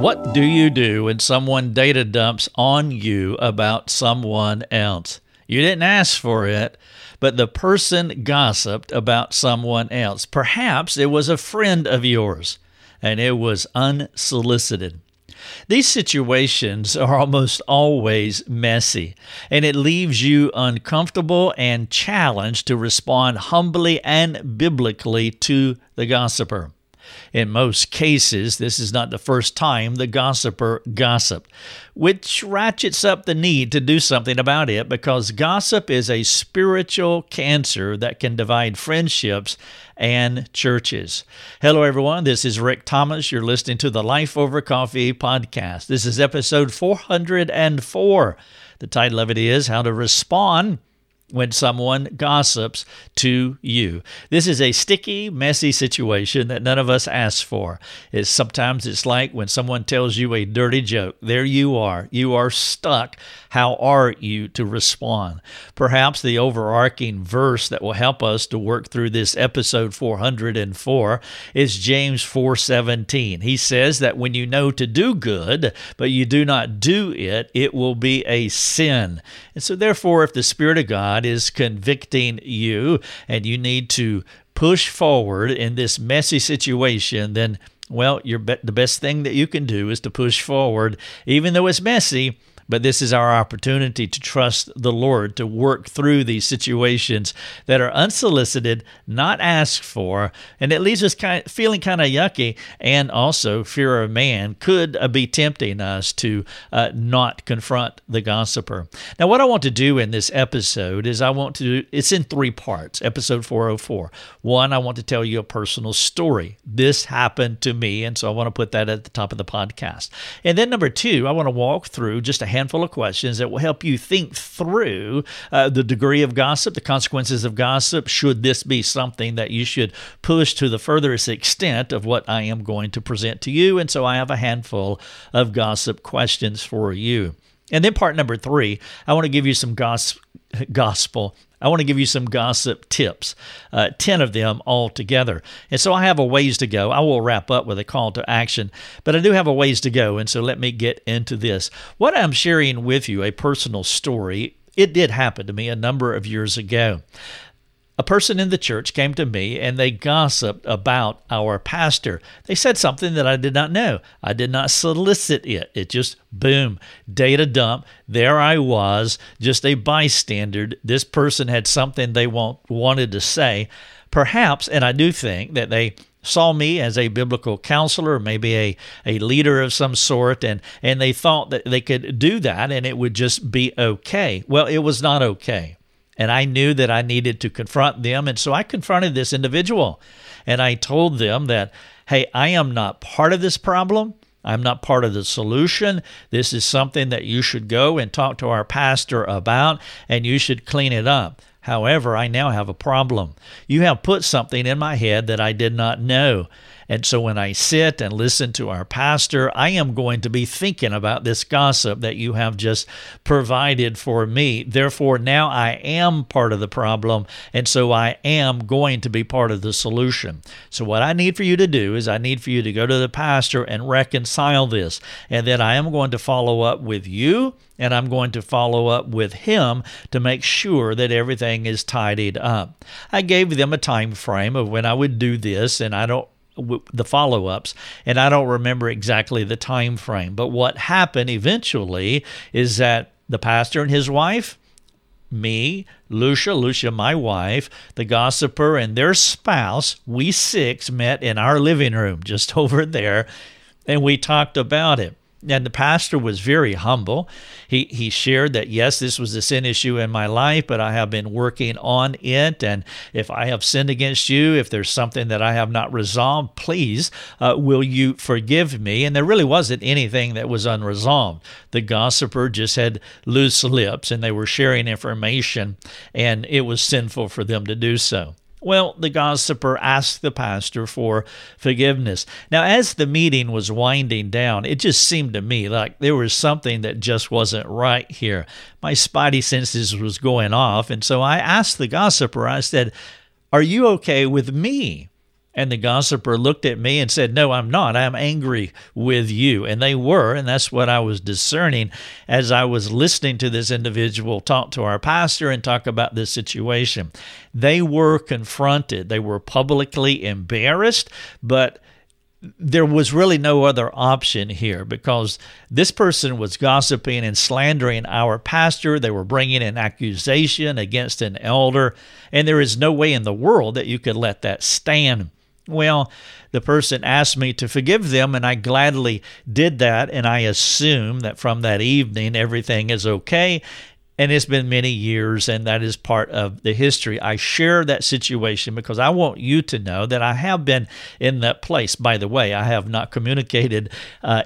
What do you do when someone data dumps on you about someone else? You didn't ask for it, but the person gossiped about someone else. Perhaps it was a friend of yours, and it was unsolicited. These situations are almost always messy, and it leaves you uncomfortable and challenged to respond humbly and biblically to the gossiper. In most cases, this is not the first time the gossiper gossiped, which ratchets up the need to do something about it because gossip is a spiritual cancer that can divide friendships and churches. Hello, everyone. This is Rick Thomas. You're listening to the Life Over Coffee podcast. This is episode 404. The title of it is How to Respond when someone gossips to you. This is a sticky, messy situation that none of us ask for. Sometimes it's like when someone tells you a dirty joke. There you are. You are stuck. How are you to respond? Perhaps the overarching verse that will help us to work through this episode 404 is James 4:17. He says that when you know to do good, but you do not do it, it will be a sin. And so therefore, if the Spirit of God is convicting you and you need to push forward in this messy situation, then, well, the best thing that you can do is to push forward, even though it's messy. But this is our opportunity to trust the Lord to work through these situations that are unsolicited, not asked for, and it leaves us feeling kind of yucky, and also fear of man could be tempting us to not confront the gossiper. Now, what I want to do in this episode is it's in three parts, episode 404. One, I want to tell you a personal story. This happened to me, and so I want to put that at the top of the podcast. And then number two, I want to walk through just a handful of questions that will help you think through the degree of gossip, the consequences of gossip, should this be something that you should push to the furthest extent of what I am going to present to you. And so I have a handful of gossip questions for you. And then part number three, I want to give you some gossip tips, 10 of them all together. And so I have a ways to go. I will wrap up with a call to action, but I do have a ways to go. And so let me get into this. What I'm sharing with you, a personal story, it did happen to me a number of years ago. A person in the church came to me and they gossiped about our pastor. They said something that I did not know. I did not solicit it. It just, boom, data dump. There I was, just a bystander. This person had something they wanted to say. Perhaps, and I do think that they saw me as a biblical counselor, maybe a leader of some sort, and they thought that they could do that and it would just be okay. Well, it was not okay. And I knew that I needed to confront them. And so I confronted this individual. And I told them that, hey, I am not part of this problem. I'm not part of the solution. This is something that you should go and talk to our pastor about, and you should clean it up. However, I now have a problem. You have put something in my head that I did not know. And so when I sit and listen to our pastor, I am going to be thinking about this gossip that you have just provided for me. Therefore, now I am part of the problem, and so I am going to be part of the solution. So what I need for you to do is I need for you to go to the pastor and reconcile this. And then I am going to follow up with you, and I'm going to follow up with him to make sure that everything is tidied up. I gave them a time frame of when I would do this, and the follow-ups, and I don't remember exactly the time frame. But what happened eventually is that the pastor and his wife, me, Lucia, my wife, the gossiper, and their spouse, we six met in our living room just over there, and we talked about it. And the pastor was very humble. He shared that, yes, this was a sin issue in my life, but I have been working on it. And if I have sinned against you, if there's something that I have not resolved, please, will you forgive me? And there really wasn't anything that was unresolved. The gossiper just had loose lips, and they were sharing information, and it was sinful for them to do so. Well, the gossiper asked the pastor for forgiveness. Now, as the meeting was winding down, it just seemed to me like there was something that just wasn't right here. My spidey senses was going off, and so I asked the gossiper, I said, "Are you okay with me And the gossiper looked at me and said, "No, I'm not. I'm angry with you." And they were, and that's what I was discerning as I was listening to this individual talk to our pastor and talk about this situation. They were confronted. They were publicly embarrassed, but there was really no other option here because this person was gossiping and slandering our pastor. They were bringing an accusation against an elder, and there is no way in the world that you could let that stand. Well, the person asked me to forgive them, and I gladly did that, and I assume that from that evening everything is okay. And it's been many years, and that is part of the history. I share that situation because I want you to know that I have been in that place. By the way, I have not communicated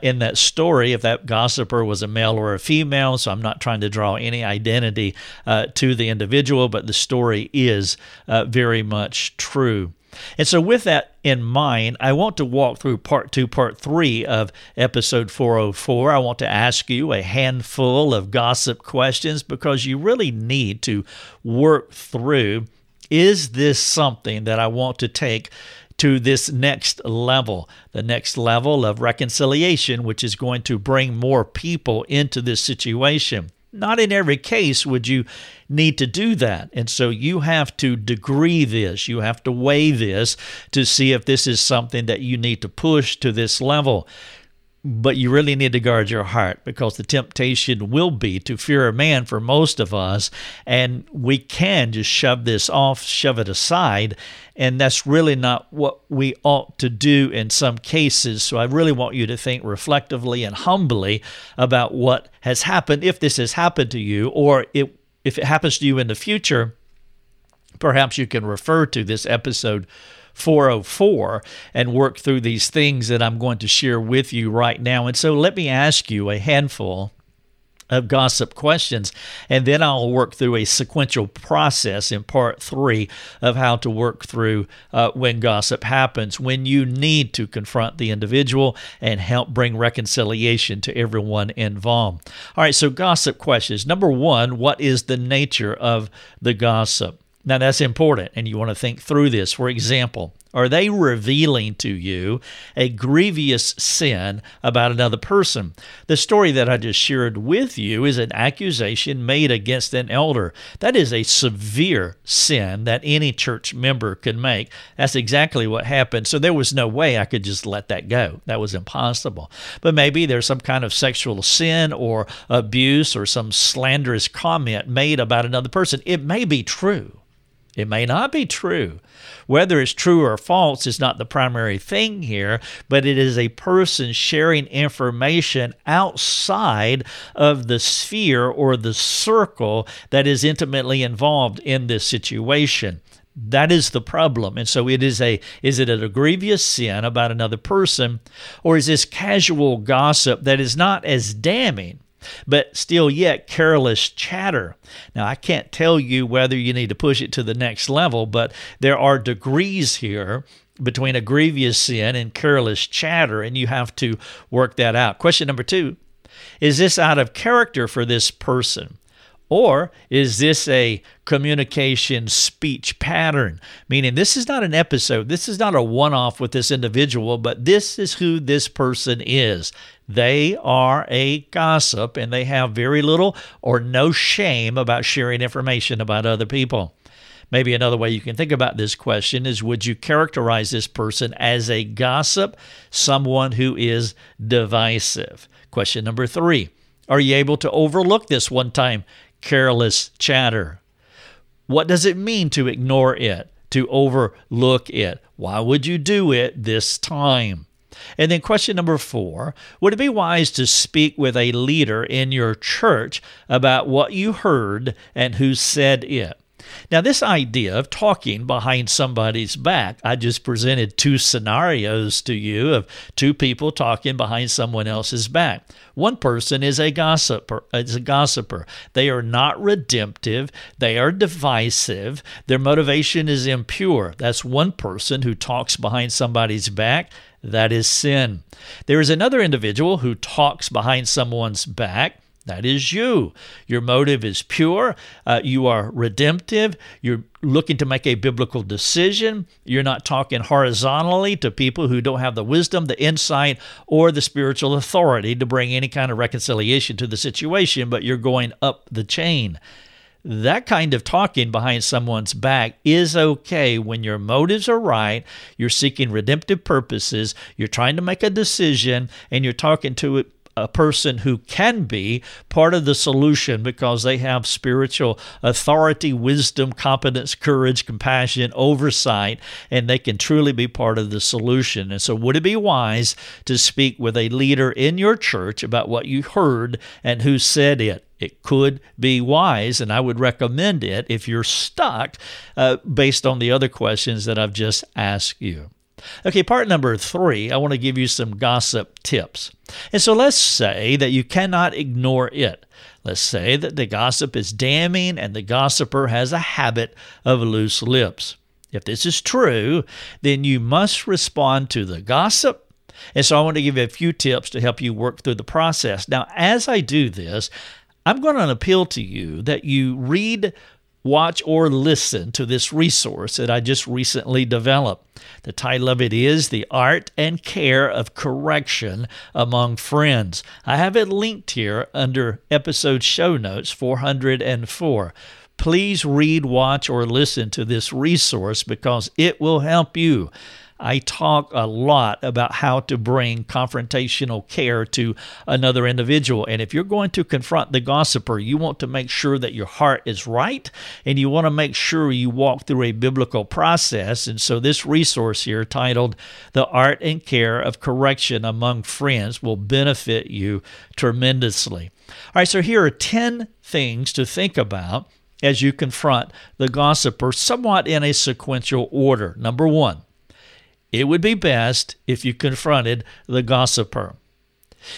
in that story if that gossiper was a male or a female, so I'm not trying to draw any identity to the individual, but the story is very much true. And so with that in mind, I want to walk through part 2, part 3 of episode 404. I want to ask you a handful of gossip questions because you really need to work through, is this something that I want to take to this next level, the next level of reconciliation, which is going to bring more people into this situation? Not in every case would you need to do that. And so you have to degree this. You have to weigh this to see if this is something that you need to push to this level. But you really need to guard your heart because the temptation will be to fear a man for most of us. And we can just shove this off, shove it aside. And that's really not what we ought to do in some cases. So I really want you to think reflectively and humbly about what has happened, if this has happened to you, or if it happens to you in the future. Perhaps you can refer to this episode 404 and work through these things that I'm going to share with you right now. And so let me ask you a handful of gossip questions, and then I'll work through a sequential process in part 3 of how to work through when gossip happens, when you need to confront the individual and help bring reconciliation to everyone involved. All right, so gossip questions. Number 1, what is the nature of the gossip? Now, that's important, and you want to think through this. For example, are they revealing to you a grievous sin about another person? The story that I just shared with you is an accusation made against an elder. That is a severe sin that any church member could make. That's exactly what happened. So there was no way I could just let that go. That was impossible. But maybe there's some kind of sexual sin or abuse or some slanderous comment made about another person. It may be true. It may not be true. Whether it's true or false is not the primary thing here, but it is a person sharing information outside of the sphere or the circle that is intimately involved in this situation. That is the problem. And so it is it a grievous sin about another person, or is this casual gossip that is not as damning, but still yet careless chatter? Now, I can't tell you whether you need to push it to the next level, but there are degrees here between a grievous sin and careless chatter, and you have to work that out. Question number 2, is this out of character for this person? Or is this a communication speech pattern? Meaning this is not an episode. This is not a one-off with this individual, but this is who this person is. They are a gossip, and they have very little or no shame about sharing information about other people. Maybe another way you can think about this question is, would you characterize this person as a gossip, someone who is divisive? Question number 3, are you able to overlook this one-time careless chatter? What does it mean to ignore it, to overlook it? Why would you do it this time? And then question number 4, would it be wise to speak with a leader in your church about what you heard and who said it? Now, this idea of talking behind somebody's back, I just presented 2 scenarios to you of 2 people talking behind someone else's back. One person is a gossiper. They are not redemptive. They are divisive. Their motivation is impure. That's one person who talks behind somebody's back. That is sin. There is another individual who talks behind someone's back That is you. Your motive is pure. You are redemptive. You're looking to make a biblical decision. You're not talking horizontally to people who don't have the wisdom, the insight, or the spiritual authority to bring any kind of reconciliation to the situation, but you're going up the chain. That kind of talking behind someone's back is okay when your motives are right, you're seeking redemptive purposes, you're trying to make a decision, and you're talking to a person who can be part of the solution because they have spiritual authority, wisdom, competence, courage, compassion, oversight, and they can truly be part of the solution. And so would it be wise to speak with a leader in your church about what you heard and who said it? It could be wise, and I would recommend it if you're stuck based on the other questions that I've just asked you. Okay, part number 3, I want to give you some gossip tips. And so let's say that you cannot ignore it. Let's say that the gossip is damning and the gossiper has a habit of loose lips. If this is true, then you must respond to the gossip. And so I want to give you a few tips to help you work through the process. Now, as I do this, I'm going to appeal to you that you read, watch, or listen to this resource that I just recently developed. The title of it is The Art and Care of Correction Among Friends. I have it linked here under episode show notes 404. Please read, watch, or listen to this resource because it will help you. I talk a lot about how to bring confrontational care to another individual. And if you're going to confront the gossiper, you want to make sure that your heart is right, and you want to make sure you walk through a biblical process. And so this resource here titled The Art and Care of Correction Among Friends will benefit you tremendously. All right, so here are 10 things to think about as you confront the gossiper somewhat in a sequential order. Number 1. It would be best if you confronted the gossiper.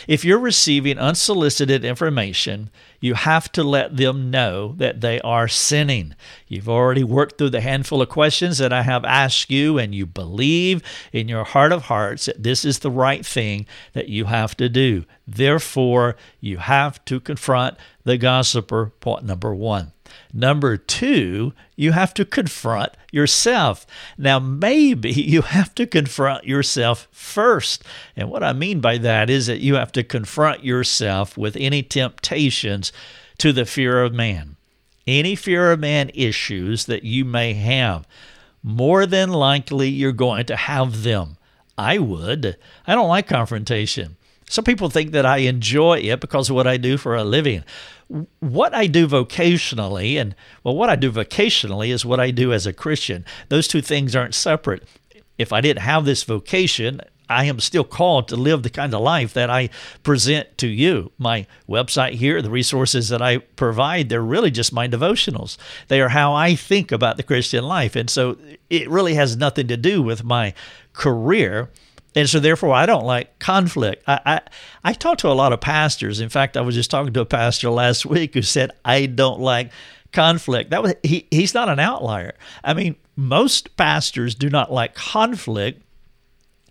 If you're receiving unsolicited information, you have to let them know that they are sinning. You've already worked through the handful of questions that I have asked you, and you believe in your heart of hearts that this is the right thing that you have to do. Therefore, you have to confront the gossiper, point number 1. Number 2, you have to confront yourself. Now, maybe you have to confront yourself first. And what I mean by that is that you have to confront yourself with any temptations to the fear of man, any fear of man issues that you may have. More than likely, you're going to have them. I would. I don't like confrontation. Some people think that I enjoy it because of what I do for a living. What I do vocationally is what I do as a Christian. Those two things aren't separate. If I didn't have this vocation, I am still called to live the kind of life that I present to you. My website here, the resources that I provide, they're really just my devotionals. They are how I think about the Christian life. And so it really has nothing to do with my career. And so therefore, I don't like conflict. I talk to a lot of pastors. In fact, I was just talking to a pastor last week who said, I don't like conflict. He's not an outlier. I mean, most pastors do not like conflict,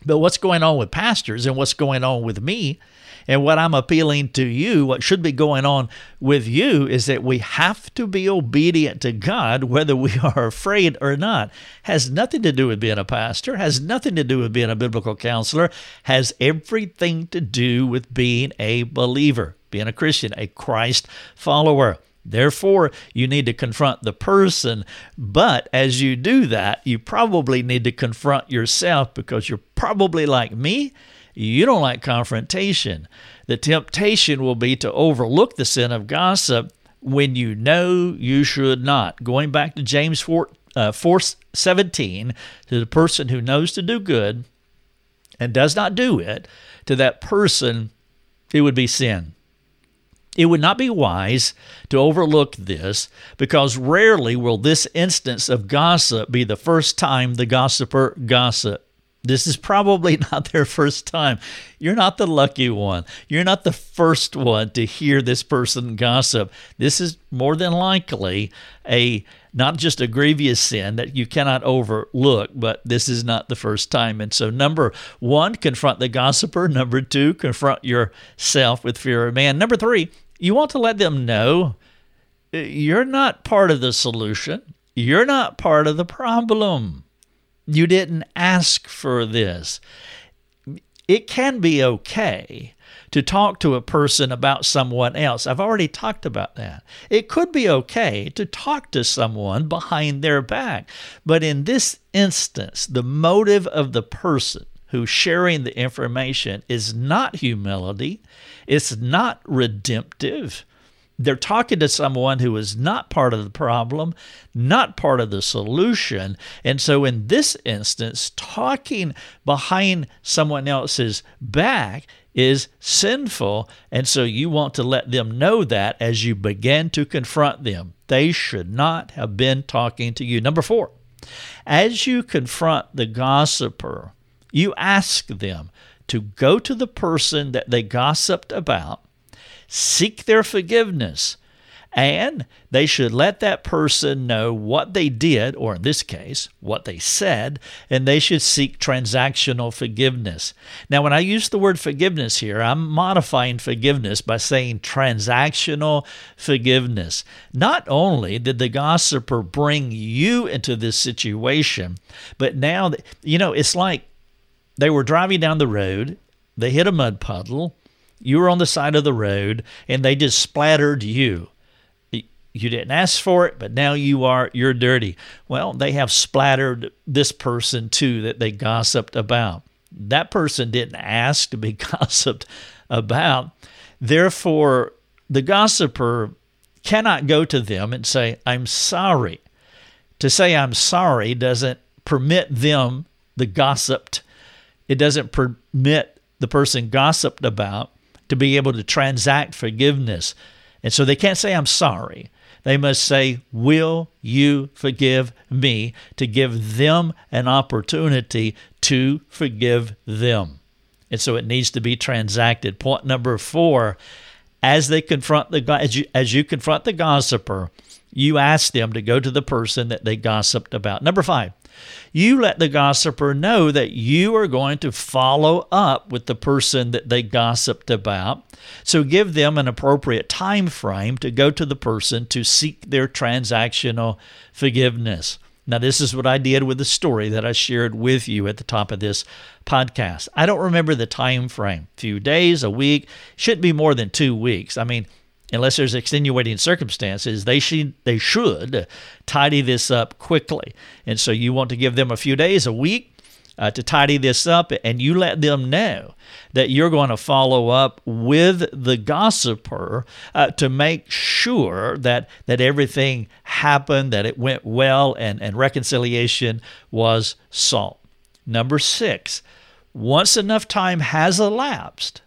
but what's going on with pastors and what's going on with me and what I'm appealing to you, what should be going on with you is that we have to be obedient to God whether we are afraid or not. Has nothing to do with being a pastor, has nothing to do with being a biblical counselor, has everything to do with being a believer, being a Christian, a Christ follower. Therefore, you need to confront the person, but as you do that, you probably need to confront yourself because you're probably like me. You don't like confrontation. The temptation will be to overlook the sin of gossip when you know you should not. Going back to James 4:17, to the person who knows to do good and does not do it, to that person, it would be sin. It would not be wise to overlook this because rarely will this instance of gossip be the first time the gossiper gossip. This is probably not their first time. You're not the lucky one. You're not the first one to hear this person gossip. This is more than likely not just a grievous sin that you cannot overlook, but this is not the first time. And so number 1, confront the gossiper. Number 2, confront yourself with fear of man. Number 3, You want to let them know you're not part of the solution. You're not part of the problem. You didn't ask for this. It can be okay to talk to a person about someone else. I've already talked about that. It could be okay to talk to someone behind their back. But in this instance, the motive of the person who's sharing the information is not humility. It's not redemptive. They're talking to someone who is not part of the problem, not part of the solution. And so in this instance, talking behind someone else's back is sinful. And so you want to let them know that as you begin to confront them. They should not have been talking to you. Number four, as you confront the gossiper, you ask them to go to the person that they gossiped about, seek their forgiveness, and they should let that person know what they did, or in this case, what they said, and they should seek transactional forgiveness. Now, when I use the word forgiveness here, I'm modifying forgiveness by saying transactional forgiveness. Not only did the gossiper bring you into this situation, but now, it's like they were driving down the road, they hit a mud puddle, you were on the side of the road, and they just splattered you. You didn't ask for it, but now you're dirty. Well, they have splattered this person too that they gossiped about. That person didn't ask to be gossiped about. Therefore, the gossiper cannot go to them and say, I'm sorry. To say I'm sorry doesn't permit them, the gossiped. It doesn't permit the person gossiped about to be able to transact forgiveness. And so they can't say, I'm sorry. They must say, will you forgive me, to give them an opportunity to forgive them. And so it needs to be transacted. Point number four, as you confront the gossiper, you ask them to go to the person that they gossiped about. Number five, you let the gossiper know that you are going to follow up with the person that they gossiped about. So give them an appropriate time frame to go to the person to seek their transactional forgiveness. Now, this is what I did with the story that I shared with you at the top of this podcast. I don't remember the time frame. A few days, a week, shouldn't be more than 2 weeks. I mean, unless there's extenuating circumstances, they should tidy this up quickly. And so you want to give them a few days, a week, to tidy this up, and you let them know that you're going to follow up with the gossiper to make sure that everything happened, that it went well, and reconciliation was sought. Number six, once enough time has elapsed,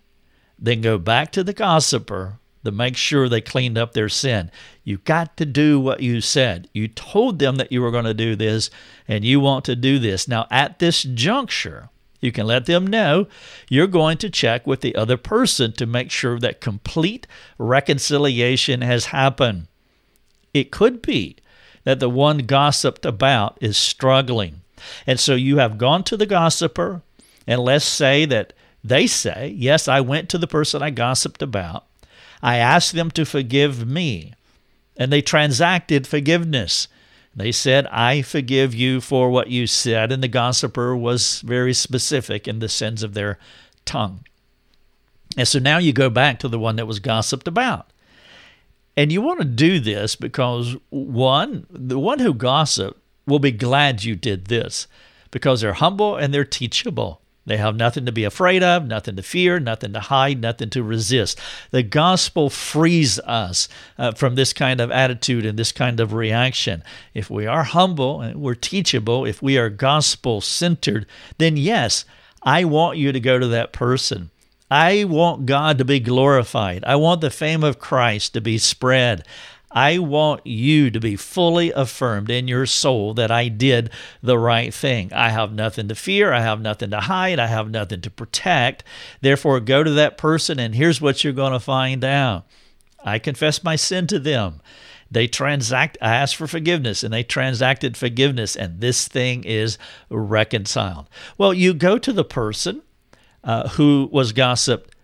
then go back to the gossiper to make sure they cleaned up their sin. You got to do what you said. You told them that you were going to do this, and you want to do this. Now, at this juncture, you can let them know you're going to check with the other person to make sure that complete reconciliation has happened. It could be that the one gossiped about is struggling. And so you have gone to the gossiper, and let's say that they say, yes, I went to the person I gossiped about. I asked them to forgive me, and they transacted forgiveness. They said, I forgive you for what you said, and the gossiper was very specific in the sins of their tongue. And so now you go back to the one that was gossiped about. And you want to do this because, one, the one who gossiped will be glad you did this because they're humble and they're teachable. They have nothing to be afraid of, nothing to fear, nothing to hide, nothing to resist. The gospel frees us from this kind of attitude and this kind of reaction. If we are humble and we're teachable, if we are gospel-centered, then yes, I want you to go to that person. I want God to be glorified. I want the fame of Christ to be spread. I want you to be fully affirmed in your soul that I did the right thing. I have nothing to fear. I have nothing to hide. I have nothing to protect. Therefore, go to that person, and here's what you're going to find out. I confessed my sin to them. I asked for forgiveness, and they transacted forgiveness, and this thing is reconciled. Well, you go to the person who was gossiped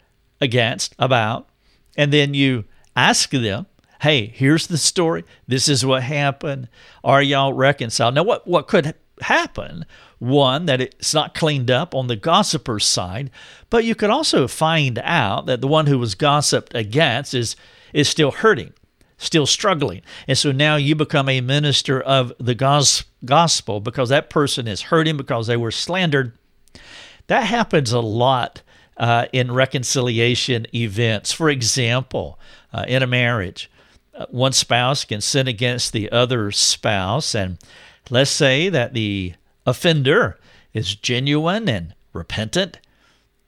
against about, and then you Ask them, hey, here's the story. This is what happened. Are y'all reconciled? Now, what could happen? One, that it's not cleaned up on the gossiper's side, but you could also find out that the one who was gossiped against is still hurting, still struggling. And so now you become a minister of the gospel because that person is hurting because they were slandered. That happens a lot in reconciliation events. For example, in a marriage, one spouse can sin against the other spouse. And let's say that the offender is genuine and repentant.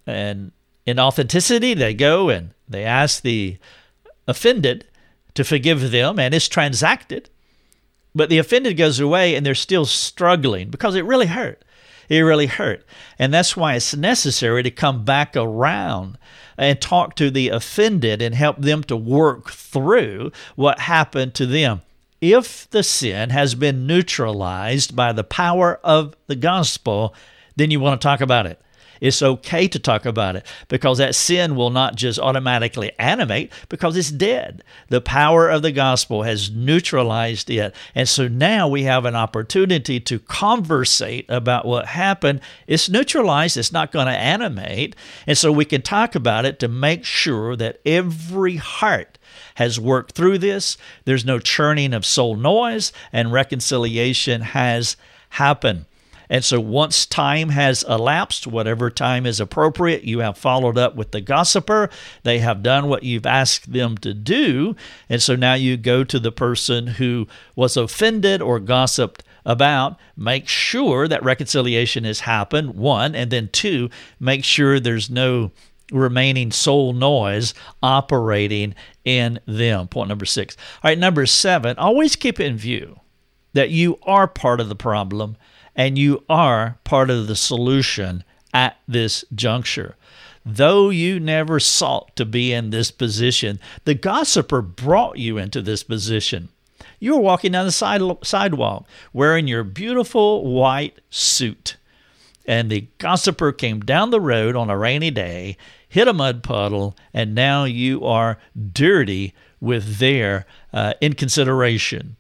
And in authenticity, they go and they ask the offended to forgive them, and it's transacted. But the offended goes away and they're still struggling because it really hurt. It really hurt. And that's why it's necessary to come back around and talk to the offended and help them to work through what happened to them. If the sin has been neutralized by the power of the gospel, then you want to talk about it. It's okay to talk about it because that sin will not just automatically animate because it's dead. The power of the gospel has neutralized it. And so now we have an opportunity to conversate about what happened. It's neutralized. It's not going to animate. And so we can talk about it to make sure that every heart has worked through this. There's no churning of soul noise and reconciliation has happened. And so once time has elapsed, whatever time is appropriate, you have followed up with the gossiper. They have done what you've asked them to do. And so now you go to the person who was offended or gossiped about. Make sure that reconciliation has happened, one. And then two, make sure there's no remaining soul noise operating in them. Point number 6. All right, number 7, always keep in view that you are part of the problem and you are part of the solution at this juncture. Though you never sought to be in this position, the gossiper brought you into this position. You were walking down the sidewalk wearing your beautiful white suit, and the gossiper came down the road on a rainy day, hit a mud puddle, and now you are dirty with their inconsideration,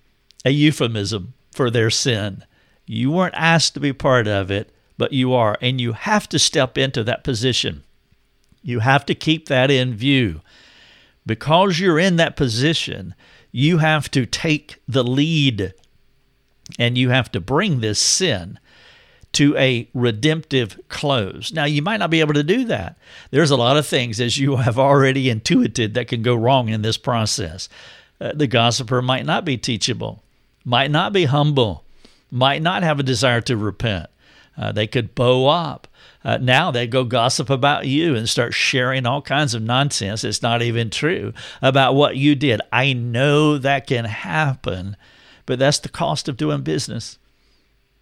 a euphemism for their sin. You weren't asked to be part of it, but you are, and you have to step into that position. You have to keep that in view. Because you're in that position, you have to take the lead, and you have to bring this sin to a redemptive close. Now, you might not be able to do that. There's a lot of things, as you have already intuited, that can go wrong in this process. The gossiper might not be teachable, might not be humble, might not have a desire to repent. They could bow up. Now they go gossip about you and start sharing all kinds of nonsense that's not even true about what you did. I know that can happen, but that's the cost of doing business.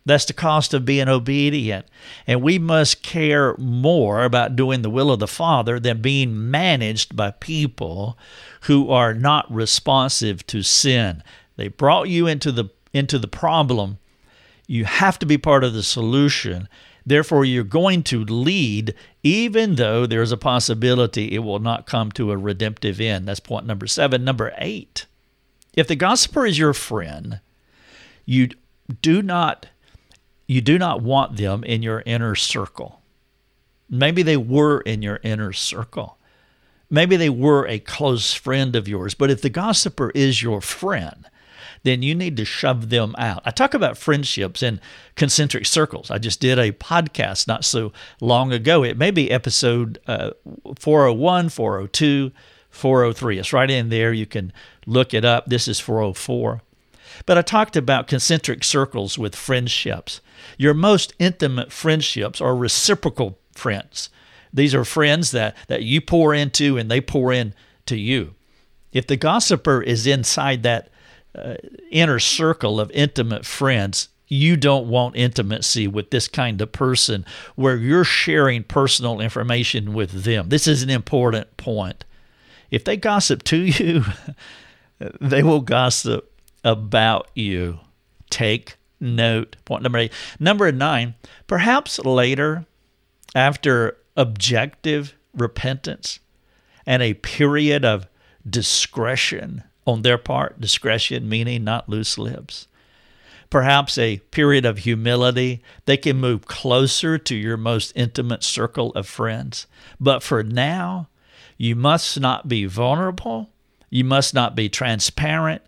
That's the cost of being obedient. And we must care more about doing the will of the Father than being managed by people who are not responsive to sin. They brought you into the problem. You have to be part of the solution. Therefore, you're going to lead, even though there's a possibility it will not come to a redemptive end. That's point number 7. Number 8, if the gossiper is your friend, you do not want them in your inner circle. Maybe they were in your inner circle. Maybe they were a close friend of yours. But if the gossiper is your friend, then you need to shove them out. I talk about friendships in concentric circles. I just did a podcast not so long ago. It may be episode 401, 402, 403. It's right in there. You can look it up. This is 404. But I talked about concentric circles with friendships. Your most intimate friendships are reciprocal friends. These are friends that you pour into and they pour in to you. If the gossiper is inside that inner circle of intimate friends, you don't want intimacy with this kind of person where you're sharing personal information with them. This is an important point. If they gossip to you, they will gossip about you. Take note. Point number 8. Number 9, perhaps later, after objective repentance and a period of discretion on their part, discretion meaning not loose lips. Perhaps a period of humility, they can move closer to your most intimate circle of friends. But for now, you must not be vulnerable. You must not be transparent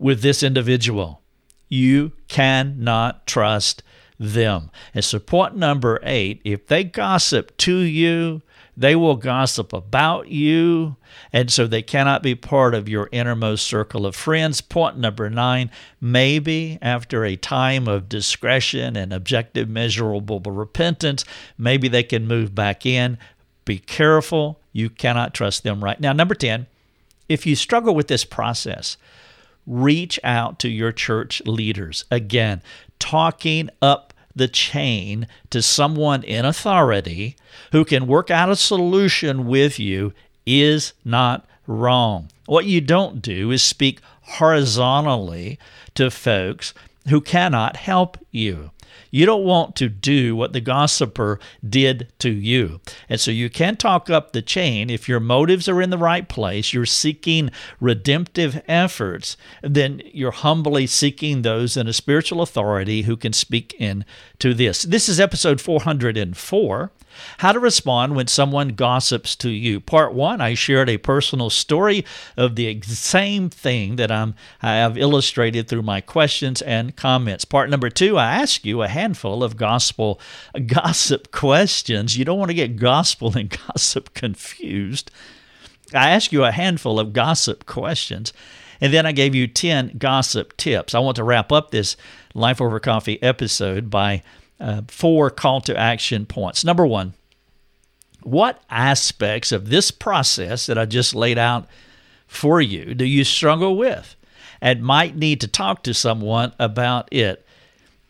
with this individual. You cannot trust them. And so point number 8, if they gossip to you, they will gossip about you, and so they cannot be part of your innermost circle of friends. Point number 9, maybe after a time of discretion and objective, measurable repentance, maybe they can move back in. Be careful. You cannot trust them right now. Number 10, if you struggle with this process, reach out to your church leaders. Again, talking up the chain to someone in authority who can work out a solution with you is not wrong. What you don't do is speak horizontally to folks who cannot help you. You don't want to do what the gossiper did to you. And so you can talk up the chain. If your motives are in the right place, you're seeking redemptive efforts, then you're humbly seeking those in a spiritual authority who can speak into this. This is episode 404, How to Respond When Someone Gossips to You. Part 1, I shared a personal story of the same thing that I have illustrated through my questions and comments. Part number 2, I ask you a handful of gossip questions. You don't want to get gospel and gossip confused. I ask you a handful of gossip questions, and then I gave you 10 gossip tips. I want to wrap up this Life Over Coffee episode by 4 call to action points. Number 1, what aspects of this process that I just laid out for you do you struggle with and might need to talk to someone about it?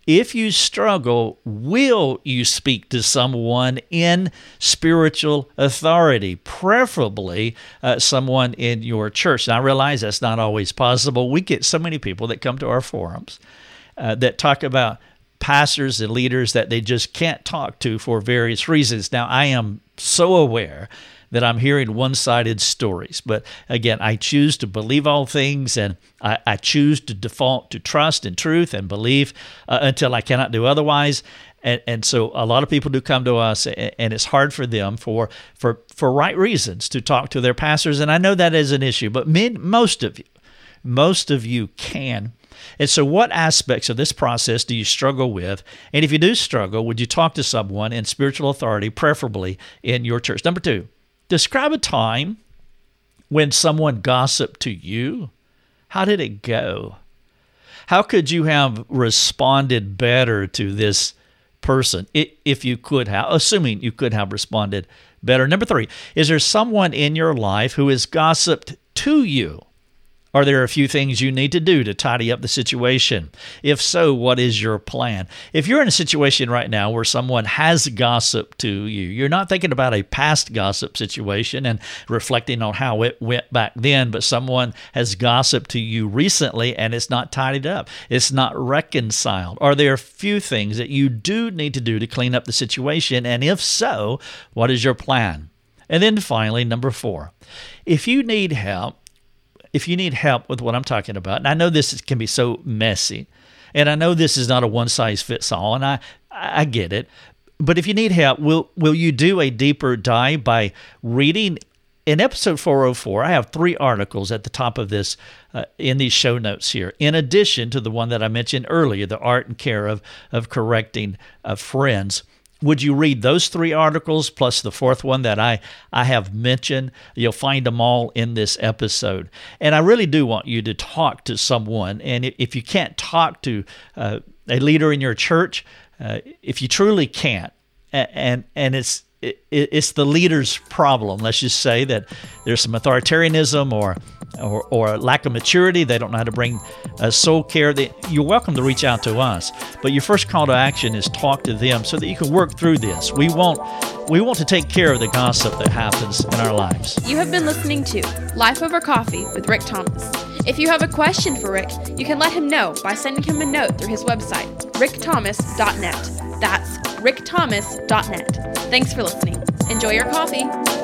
If you struggle, will you speak to someone in spiritual authority, preferably someone in your church? And I realize that's not always possible. We get so many people that come to our forums that talk about pastors and leaders that they just can't talk to for various reasons. Now, I am so aware that I'm hearing one-sided stories. But again, I choose to believe all things, and I choose to default to trust and truth and belief until I cannot do otherwise. And so a lot of people do come to us, and it's hard for them for right reasons to talk to their pastors. And I know that is an issue, but most of you can. And so what aspects of this process do you struggle with? And if you do struggle, would you talk to someone in spiritual authority, preferably in your church? Number 2, describe a time when someone gossiped to you. How did it go? How could you have responded better to this person if you could have, assuming you could have responded better? Number 3, is there someone in your life who has gossiped to you? Are there a few things you need to do to tidy up the situation? If so, what is your plan? If you're in a situation right now where someone has gossiped to you, you're not thinking about a past gossip situation and reflecting on how it went back then, but someone has gossiped to you recently and it's not tidied up. It's not reconciled. Are there a few things that you do need to do to clean up the situation? And if so, what is your plan? And then finally, number 4, if you need help with what I'm talking about, and I know this can be so messy, and I know this is not a one-size-fits-all, and I get it, but if you need help, will you do a deeper dive by reading? In episode 404, I have 3 articles at the top of this in these show notes here, in addition to the one that I mentioned earlier, The Art and Care of Correcting Friends. Would you read those 3 articles plus the 4th one that I have mentioned? You'll find them all in this episode. And I really do want you to talk to someone. And if you can't talk to a leader in your church, if you truly can't, and it's the leader's problem. Let's just say that there's some authoritarianism or lack of maturity. They don't know how to bring soul care. You're welcome to reach out to us, but your first call to action is talk to them so that you can work through this. We want to take care of the gossip that happens in our lives. You have been listening to Life Over Coffee with Rick Thomas. If you have a question for Rick, you can let him know by sending him a note through his website, rickthomas.net. That's rickthomas.net. Thanks for listening. Enjoy your coffee.